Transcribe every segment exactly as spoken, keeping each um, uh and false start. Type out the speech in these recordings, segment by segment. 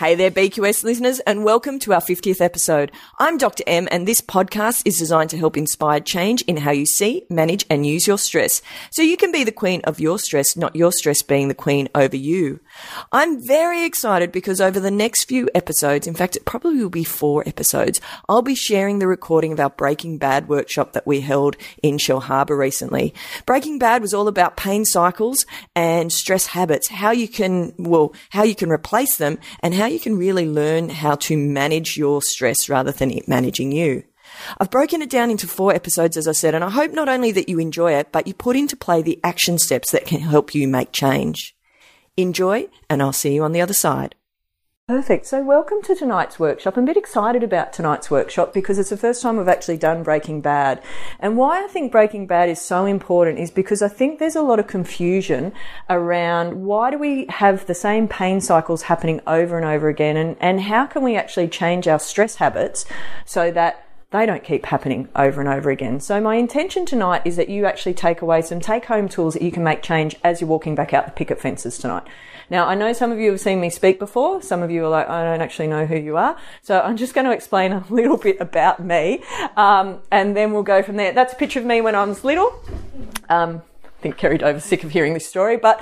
Hey there, B Q S listeners, and welcome to our fiftieth episode. I'm Doctor M, and this podcast is designed to help inspire change in how you see, manage, and use your stress, so you can be the queen of your stress, not your stress being the queen over you. I'm very excited because over the next few episodes, in fact, it probably will be four episodes, I'll be sharing the recording of our Breaking Bad workshop that we held in Shellharbour recently. Breaking Bad was all about pain cycles and stress habits, how you can, well, how you can replace them, and how you can really learn how to manage your stress rather than it managing you. I've broken it down into four episodes, as I said, and I hope not only that you enjoy it, but you put into play the action steps that can help you make change. Enjoy, and I'll see you on the other side. Perfect. So welcome to tonight's workshop. I'm a bit excited about tonight's workshop because it's the first time I've actually done Breaking Bad. And why I think Breaking Bad is so important is because I think there's a lot of confusion around why do we have the same pain cycles happening over and over again, and, and how can we actually change our stress habits so that they don't keep happening over and over again. So my intention tonight is that you actually take away some take-home tools that you can make change as you're walking back out the picket fences tonight. Now, I know some of you have seen me speak before. Some of you are like, I don't actually know who you are. So I'm just going to explain a little bit about me, um, and then we'll go from there. That's a picture of me when I was little. Um, I think Kerry Dover's sick of hearing this story, but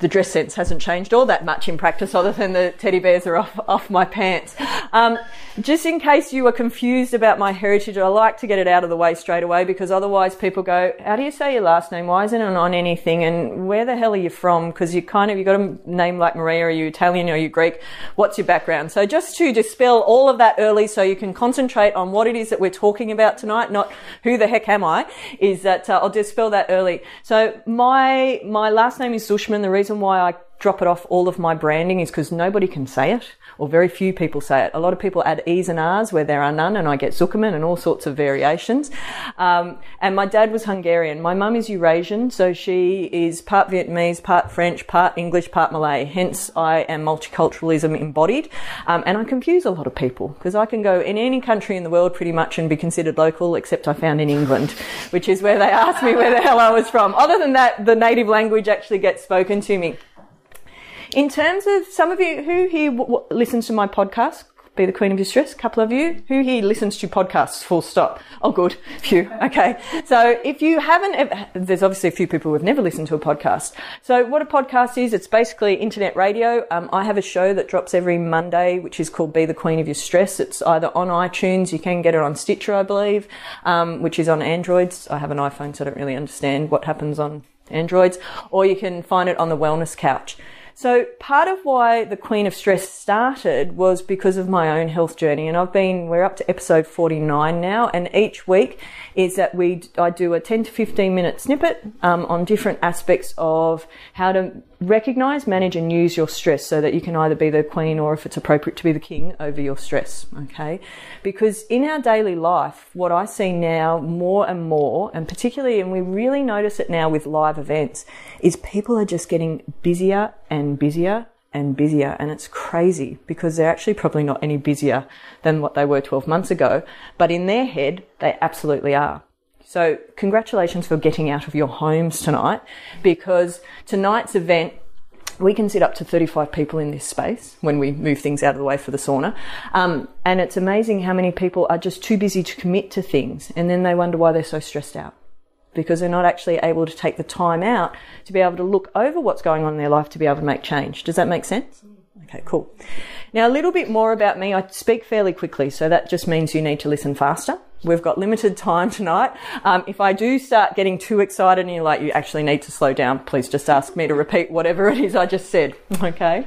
the dress sense hasn't changed all that much in practice, other than the teddy bears are off, off my pants. Um, just in case you were confused about my heritage, I like to get it out of the way straight away, because otherwise people go, how do you say your last name? Why isn't it on anything? And where the hell are you from? Because you kind of, you got a name like Maria, are you Italian, are you Greek? What's your background? So just to dispel all of that early so you can concentrate on what it is that we're talking about tonight, not who the heck am I, is that uh, I'll dispel that early. So my, my last name is Zushman. The reason why I drop it off all of my branding is because nobody can say it, or very few people say it. A lot of people add E's and R's where there are none, and I get Zuckerman and all sorts of variations. Um, and my dad was Hungarian. My mum is Eurasian, so she is part Vietnamese, part French, part English, part Malay. Hence, I am multiculturalism embodied. Um, and I confuse a lot of people, because I can go in any country in the world pretty much and be considered local, except I found in England, which is where they asked me where the hell I was from. Other than that, the native language actually gets spoken to me. In terms of some of you who here w- w- listens to my podcast, Be the Queen of Your Stress, a couple of you, who here listens to podcasts, full stop? Oh, good, phew, okay. So if you haven't, ever, there's obviously a few people who have never listened to a podcast. So what a podcast is, it's basically internet radio. Um, I have a show that drops every Monday, which is called Be the Queen of Your Stress. It's either on iTunes, you can get it on Stitcher, I believe, um, which is on Androids. I have an iPhone, so I don't really understand what happens on Androids. Or you can find it on the Wellness Couch. So part of why the Queen of Stress started was because of my own health journey, and I've been, we're up to episode forty-nine now, and each week is that we, I do a ten to fifteen minute snippet um, on different aspects of how to recognize, manage, and use your stress so that you can either be the queen, or if it's appropriate, to be the king over your stress, okay? Because in our daily life, what I see now more and more, and particularly, and we really notice it now with live events, is people are just getting busier and busier and busier, and it's crazy, because they're actually probably not any busier than what they were twelve months ago, but in their head, they absolutely are. So congratulations for getting out of your homes tonight, because tonight's event, we can sit up to thirty-five people in this space when we move things out of the way for the sauna. Um, and it's amazing how many people are just too busy to commit to things, and then they wonder why they're so stressed out, because they're not actually able to take the time out to be able to look over what's going on in their life to be able to make change. Does that make sense? Okay, cool. Now, a little bit more about me. I speak fairly quickly, so that just means you need to listen faster. We've got limited time tonight. Um, if I do start getting too excited and you're like, you actually need to slow down, please just ask me to repeat whatever it is I just said, okay?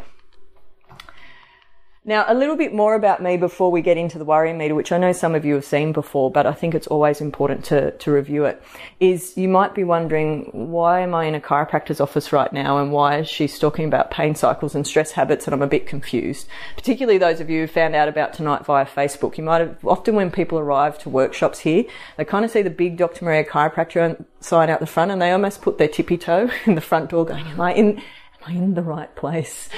Now, a little bit more about me before we get into the worry meter, which I know some of you have seen before, but I think it's always important to, to review it, is you might be wondering, why am I in a chiropractor's office right now, and why is she talking about pain cycles and stress habits, and I'm a bit confused. Particularly those of you who found out about tonight via Facebook. You might have, often when people arrive to workshops here, they kind of see the big Doctor Maria chiropractor sign out the front, and they almost put their tippy toe in the front door going, am I in... in the right place,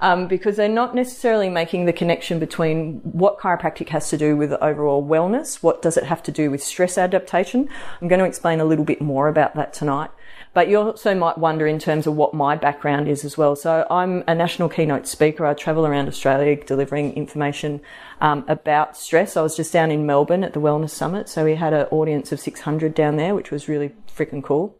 um, because they're not necessarily making the connection between what chiropractic has to do with overall wellness, what does it have to do with stress adaptation. I'm going to explain a little bit more about that tonight. But you also might wonder in terms of what my background is as well. So I'm a national keynote speaker. I travel around Australia delivering information um, about stress. I was just down in Melbourne at the Wellness Summit. So we had an audience of six hundred down there, which was really freaking cool.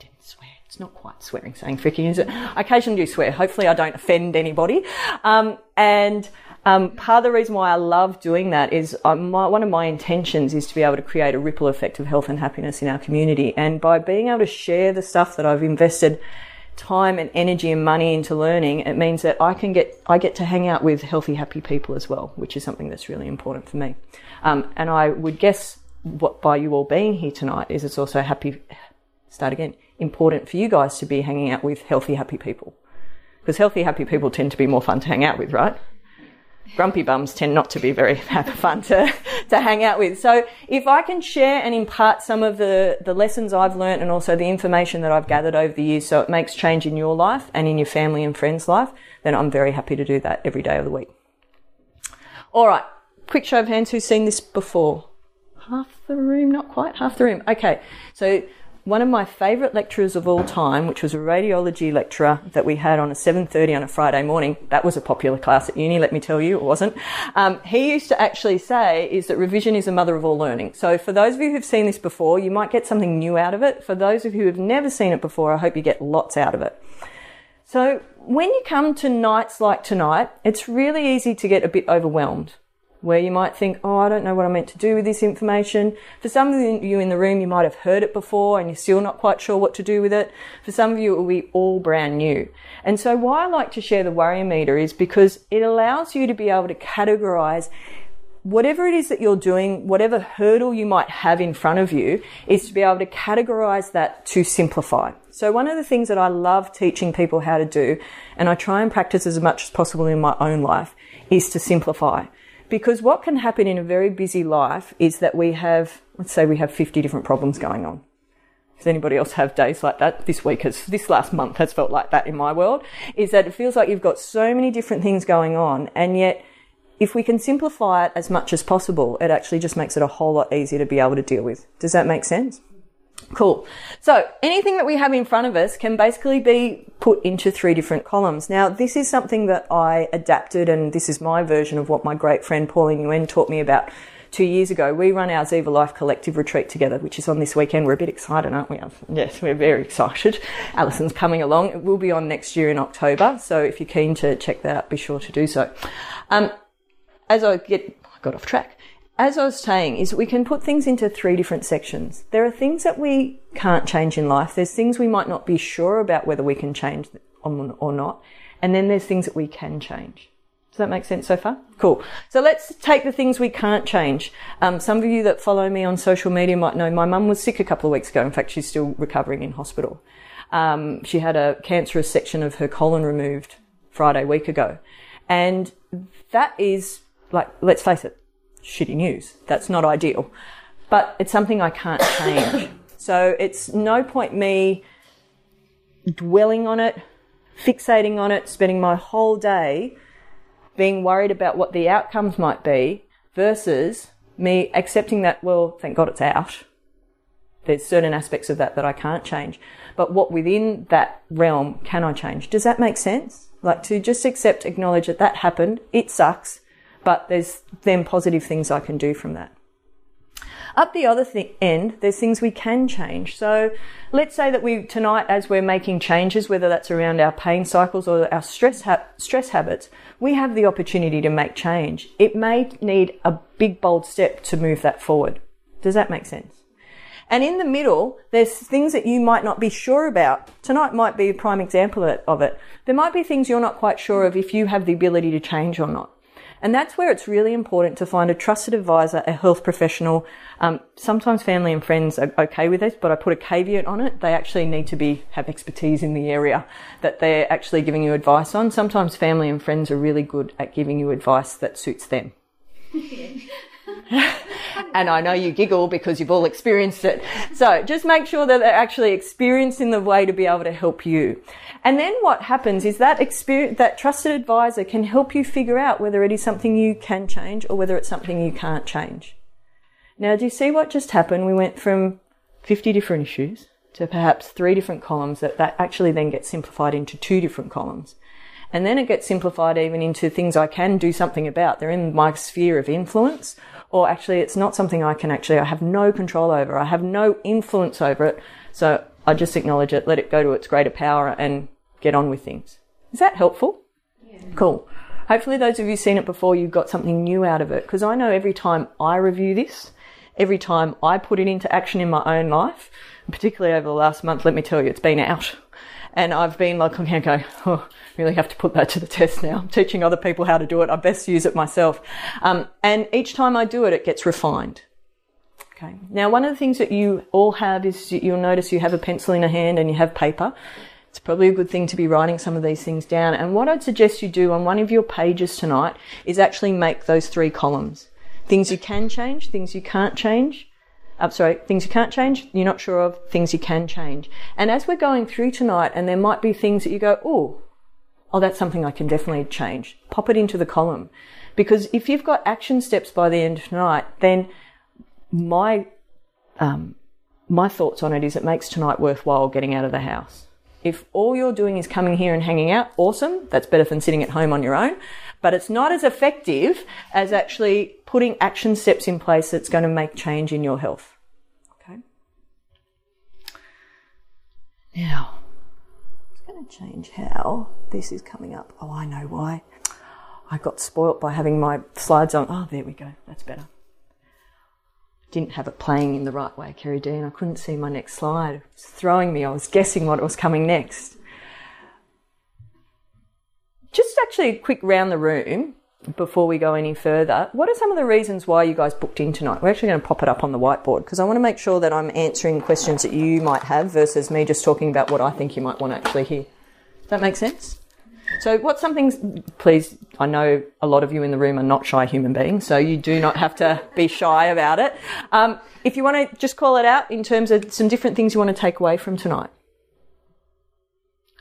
Didn't swear. It's not quite swearing, saying freaking, is it? I occasionally do swear. Hopefully I don't offend anybody. Um, and... Um, part of the reason why I love doing that is um, my, one of my intentions is to be able to create a ripple effect of health and happiness in our community. And by being able to share the stuff that I've invested time and energy and money into learning, it means that I can get, I get to hang out with healthy, happy people as well, which is something that's really important for me. Um, and I would guess what by you all being here tonight is it's also happy, start again, important for you guys to be hanging out with healthy, happy people. Because healthy, happy people tend to be more fun to hang out with, right? Grumpy bums tend not to be very fun to, to hang out with. So if I can share and impart some of the, the lessons I've learned and also the information that I've gathered over the years so it makes change in your life and in your family and friends' life, then I'm very happy to do that every day of the week. All right, quick show of hands, who's seen this before? Half the room, not quite, half the room. Okay, so one of my favourite lecturers of all time, which was a radiology lecturer that we had on a seven thirty on a Friday morning. That was a popular class at uni, let me tell you, it wasn't. Um, he used to actually say is that revision is the mother of all learning. So for those of you who've seen this before, you might get something new out of it. For those of you who've never seen it before, I hope you get lots out of it. So when you come to nights like tonight, it's really easy to get a bit overwhelmed, where you might think, oh, I don't know what I'm meant to do with this information. For some of you in the room, you might have heard it before and you're still not quite sure what to do with it. For some of you, it will be all brand new. And so why I like to share the Worry Meter is because it allows you to be able to categorize whatever it is that you're doing, whatever hurdle you might have in front of you, is to be able to categorize that to simplify. So one of the things that I love teaching people how to do, and I try and practice as much as possible in my own life, is to simplify. Because what can happen in a very busy life is that we have, let's say we have fifty different problems going on. Does anybody else have days like that? This week has, this last month has felt like that in my world, is that it feels like you've got so many different things going on. And yet if we can simplify it as much as possible, it actually just makes it a whole lot easier to be able to deal with. Does that make sense? Cool. So anything that we have in front of us can basically be put into three different columns. Now, this is something that I adapted, and this is my version of what my great friend Pauline Nguyen taught me about two years ago. We run our Ziva Life Collective retreat together, which is on this weekend. We're a bit excited, aren't we? Yes, we're very excited. Alison's coming along. It will be on next year in October. So if you're keen to check that out, be sure to do so. Um, as I get, I got off track. As I was saying, is we can put things into three different sections. There are things that we can't change in life. There's things we might not be sure about whether we can change or not. And then there's things that we can change. Does that make sense so far? Cool. So let's take the things we can't change. Um, some of you that follow me on social media might know my mum was sick a couple of weeks ago. In fact, she's still recovering in hospital. Um, she had a cancerous section of her colon removed Friday week ago. And that is, like, let's face it, shitty news. That's not ideal, but it's something I can't change. So it's no point me dwelling on it, fixating on it, spending my whole day being worried about what the outcomes might be versus me accepting that, well, thank God it's out. There's certain aspects of that that I can't change, but what within that realm can I change? Does that make sense? Like, to just accept, acknowledge that that happened, it sucks, but there's then positive things I can do from that. Up the other th- end, there's things we can change. So let's say that we tonight, as we're making changes, whether that's around our pain cycles or our stress ha- stress habits, we have the opportunity to make change. It may need a big, bold step to move that forward. Does that make sense? And in the middle, there's things that you might not be sure about. Tonight might be a prime example of it. There might be things you're not quite sure of if you have the ability to change or not. And that's where it's really important to find a trusted advisor, a health professional. Um, sometimes family and friends are okay with this, but I put a caveat on it. They actually need to be have expertise in the area that they're actually giving you advice on. Sometimes family and friends are really good at giving you advice that suits them. And I know you giggle because you've all experienced it. So just make sure that they're actually experiencing the way to be able to help you. And then what happens is that experience, that trusted advisor can help you figure out whether it is something you can change or whether it's something you can't change. Now, do you see what just happened? We went from fifty different issues to perhaps three different columns that, that actually then gets simplified into two different columns. And then it gets simplified even into things I can do something about. They're in my sphere of influence, or actually it's not something I can actually, I have no control over. I have no influence over it. So I just acknowledge it, let it go to its greater power and get on with things. Is that helpful? Yeah. Cool. Hopefully those of you seen it before, you've got something new out of it. Because I know every time I review this, every time I put it into action in my own life, particularly over the last month, let me tell you, it's been out. And I've been like, okay, okay, oh, really have to put that to the test now. I'm teaching other people how to do it. I best use it myself. Um, and each time I do it, it gets refined. Okay. Now, one of the things that you all have is you'll notice you have a pencil in a hand and you have paper. It's probably a good thing to be writing some of these things down. And what I'd suggest you do on one of your pages tonight is actually make those three columns. Things you can change, things you can't change. I'm sorry, things you can't change, you're not sure of, things you can change. And as we're going through tonight, and there might be things that you go, oh, oh, that's something I can definitely change. Pop it into the column. Because if you've got action steps by the end of tonight, then my, um, my thoughts on it is it makes tonight worthwhile getting out of the house. If all you're doing is coming here and hanging out, awesome. That's better than sitting at home on your own. But it's not as effective as actually putting action steps in place that's going to make change in your health. Okay. Now, I'm going to change how this is coming up. Oh, I know why. I got spoilt by having my slides on. Oh, there we go. That's better. Didn't have it playing in the right way, Kerry Dean. I couldn't see my next slide. It was throwing me. I was guessing what was coming next. Just actually a quick round the room before we go any further. What are some of the reasons why you guys booked in tonight? We're actually going to pop it up on the whiteboard because I want to make sure that I'm answering questions that you might have versus me just talking about what I think you might want to actually hear. Does that make sense? So what's something, please, I know a lot of you in the room are not shy human beings, so you do not have to be shy about it. Um, if you want to just call it out in terms of some different things you want to take away from tonight.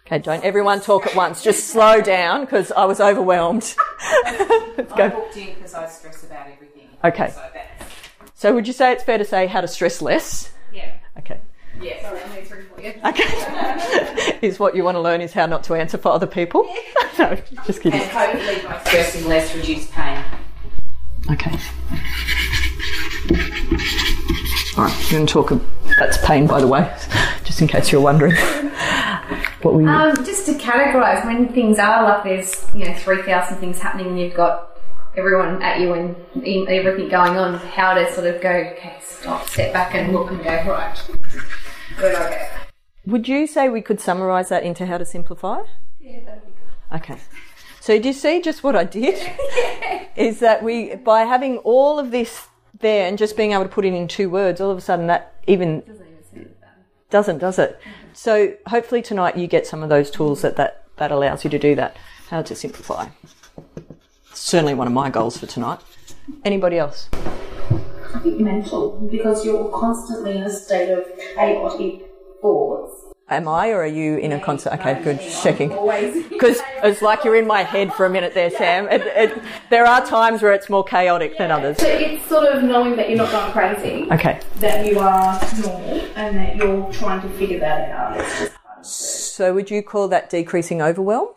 Okay, don't everyone talk at once. Just slow down because I was overwhelmed. Let's go. I booked in because I stress about everything. Okay. So, so would you say it's fair to say how to stress less? Yeah. Okay. Yeah. Sorry, I'm answering for you. Okay. Is what you want to learn is how not to answer for other people? No, just kidding. And hopefully by stressing less, reduce pain. Okay. All right, we're going to talk about that's pain, by the way, just in case you're wondering. What we um, just to categorise when things are like there's you know three thousand things happening and you've got everyone at you and everything going on. How to sort of go okay, stop, step back and look and go right. Good idea. Would you say we could summarise that into how to simplify? Yeah, that'd be good. Okay. So do you see just what I did? Yeah. Is that we by having all of this there and just being able to put it in two words, all of a sudden that even doesn't, does it? So hopefully tonight you get some of those tools that, that that allows you to do that. How to simplify. Certainly one of my goals for tonight. Anybody else? I think mental, because you're constantly in a state of chaotic thoughts. Am I or are you in a concert? Okay, good, just checking. Because it's like you're in my head for a minute there, Sam. It, it, there are times where it's more chaotic yeah. than others. So it's sort of knowing that you're not going crazy. Okay. That you are normal and that you're trying to figure that out. It's just hard to... So would you call that decreasing overwhelm?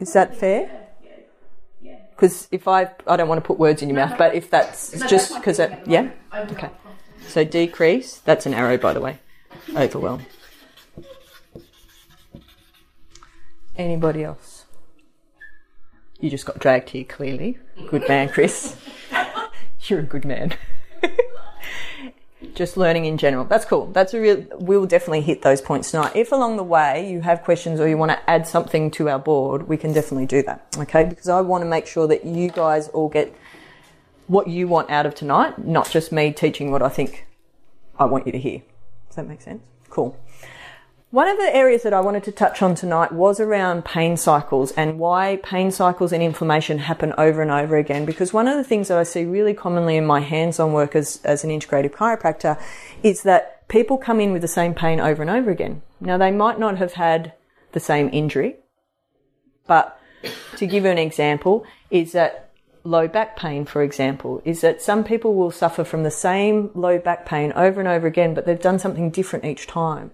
Is that fair? Yeah. Because yeah. if I... I don't want to put words in your no, mouth, no. but if that's... It's no, just because... That, yeah? Okay. So decrease. That's an arrow, by the way. Overwhelm. Anybody else? You just got dragged here, clearly. Good man, Chris. You're a good man. Just learning in general. That's cool. That's a real. We'll definitely hit those points tonight. If along the way you have questions or you want to add something to our board, we can definitely do that. Okay? Because I want to make sure that you guys all get what you want out of tonight, not just me teaching what I think I want you to hear. Does that make sense? Cool. One of the areas that I wanted to touch on tonight was around pain cycles and why pain cycles and inflammation happen over and over again. Because one of the things that I see really commonly in my hands-on work as, as an integrative chiropractor is that people come in with the same pain over and over again. Now, they might not have had the same injury, but to give you an example is that low back pain, for example, is that some people will suffer from the same low back pain over and over again, but they've done something different each time.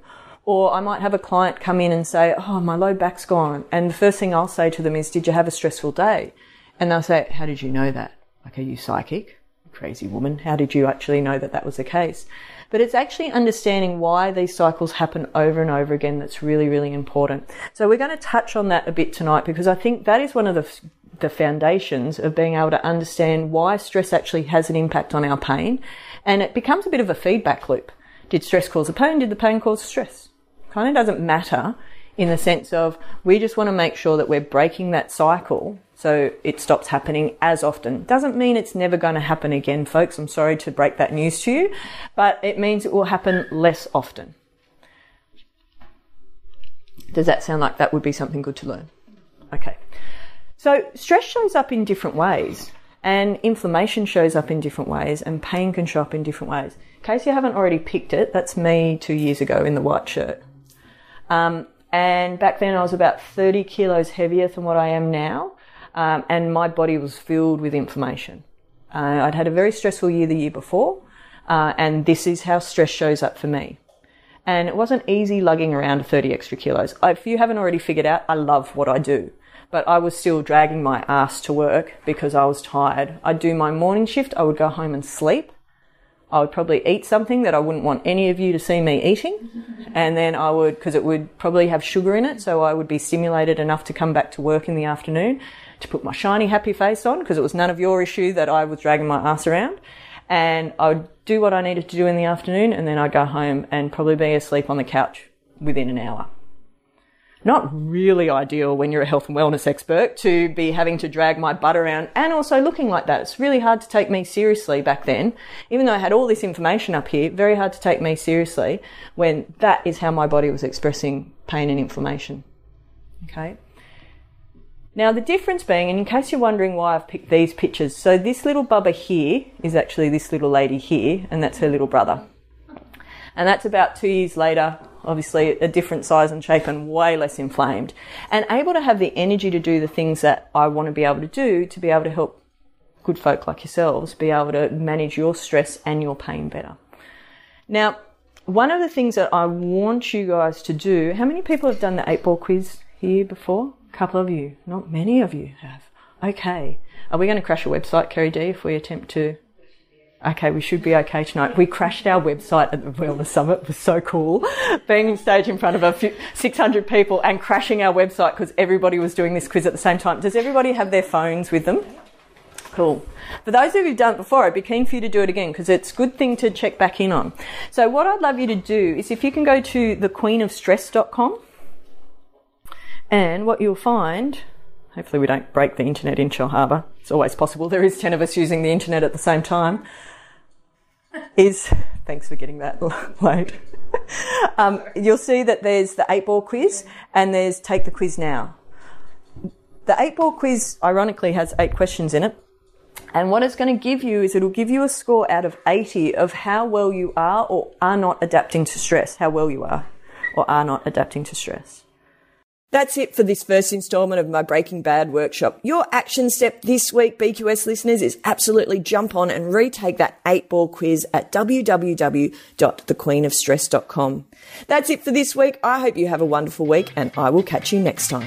Or I might have a client come in and say, oh, my low back's gone. And the first thing I'll say to them is, did you have a stressful day? And they'll say, how did you know that? Like, are you psychic? Crazy woman. How did you actually know that that was the case? But it's actually understanding why these cycles happen over and over again that's really, really important. So we're going to touch on that a bit tonight, because I think that is one of the, the foundations of being able to understand why stress actually has an impact on our pain. And it becomes a bit of a feedback loop. Did stress cause the pain? Did the pain cause stress? Kind of doesn't matter, in the sense of we just want to make sure that we're breaking that cycle so it stops happening as often. Doesn't mean it's never going to happen again, folks. I'm sorry to break that news to you, but it means it will happen less often. Does that sound like that would be something good to learn? Okay. So stress shows up in different ways, and inflammation shows up in different ways, and pain can show up in different ways. In case you haven't already picked it, that's me two years ago in the white shirt. Um, and back then I was about thirty kilos heavier than what I am now. Um, and my body was filled with inflammation. Uh, I'd had a very stressful year the year before. Uh, and this is how stress shows up for me. And it wasn't easy lugging around thirty extra kilos. If you haven't already figured out, I love what I do. But I was still dragging my ass to work because I was tired. I'd do my morning shift. I would go home and sleep. I would probably eat something that I wouldn't want any of you to see me eating. And then I would, because it would probably have sugar in it, so I would be stimulated enough to come back to work in the afternoon to put my shiny happy face on, because it was none of your issue that I was dragging my ass around. And I would do what I needed to do in the afternoon, and then I'd go home and probably be asleep on the couch within an hour. Not really ideal when you're a health and wellness expert to be having to drag my butt around and also looking like that. It's really hard to take me seriously back then. Even though I had all this information up here, very hard to take me seriously when that is how my body was expressing pain and inflammation. Okay. Now the difference being, and in case you're wondering why I've picked these pictures, so this little bubba here is actually this little lady here, and that's her little brother. And that's about two years later, obviously a different size and shape and way less inflamed, and able to have the energy to do the things that I want to be able to do to be able to help good folk like yourselves be able to manage your stress and your pain better. Now, one of the things that I want you guys to do, how many people have done the eight ball quiz here before? A couple of you. Not many of you have. Okay. Are we going to crash a website, Kerry D, if we attempt to? Okay, we should be okay tonight. We crashed our website at the Wellness Summit. It was so cool. Being on stage in front of a few, six hundred people and crashing our website because everybody was doing this quiz at the same time. Does everybody have their phones with them? Cool. For those of you who've done it before, I'd be keen for you to do it again because it's a good thing to check back in on. So what I'd love you to do is if you can go to the queen of stress dot com, and what you'll find... Hopefully we don't break the internet in Shellharbour. It's always possible. There is ten of us using the internet at the same time. Is thanks for getting that late. Um, you'll see that there's the eight ball quiz and there's take the quiz now. The eight ball quiz ironically has eight questions in it, and what it's going to give you is it'll give you a score out of eighty of how well you are or are not adapting to stress. How well you are or are not adapting to stress. That's it for this first instalment of my Breaking Bad workshop. Your action step this week, B Q S listeners, is absolutely jump on and retake that eight-ball quiz at w w w dot the queen of stress dot com. That's it for this week. I hope you have a wonderful week, and I will catch you next time.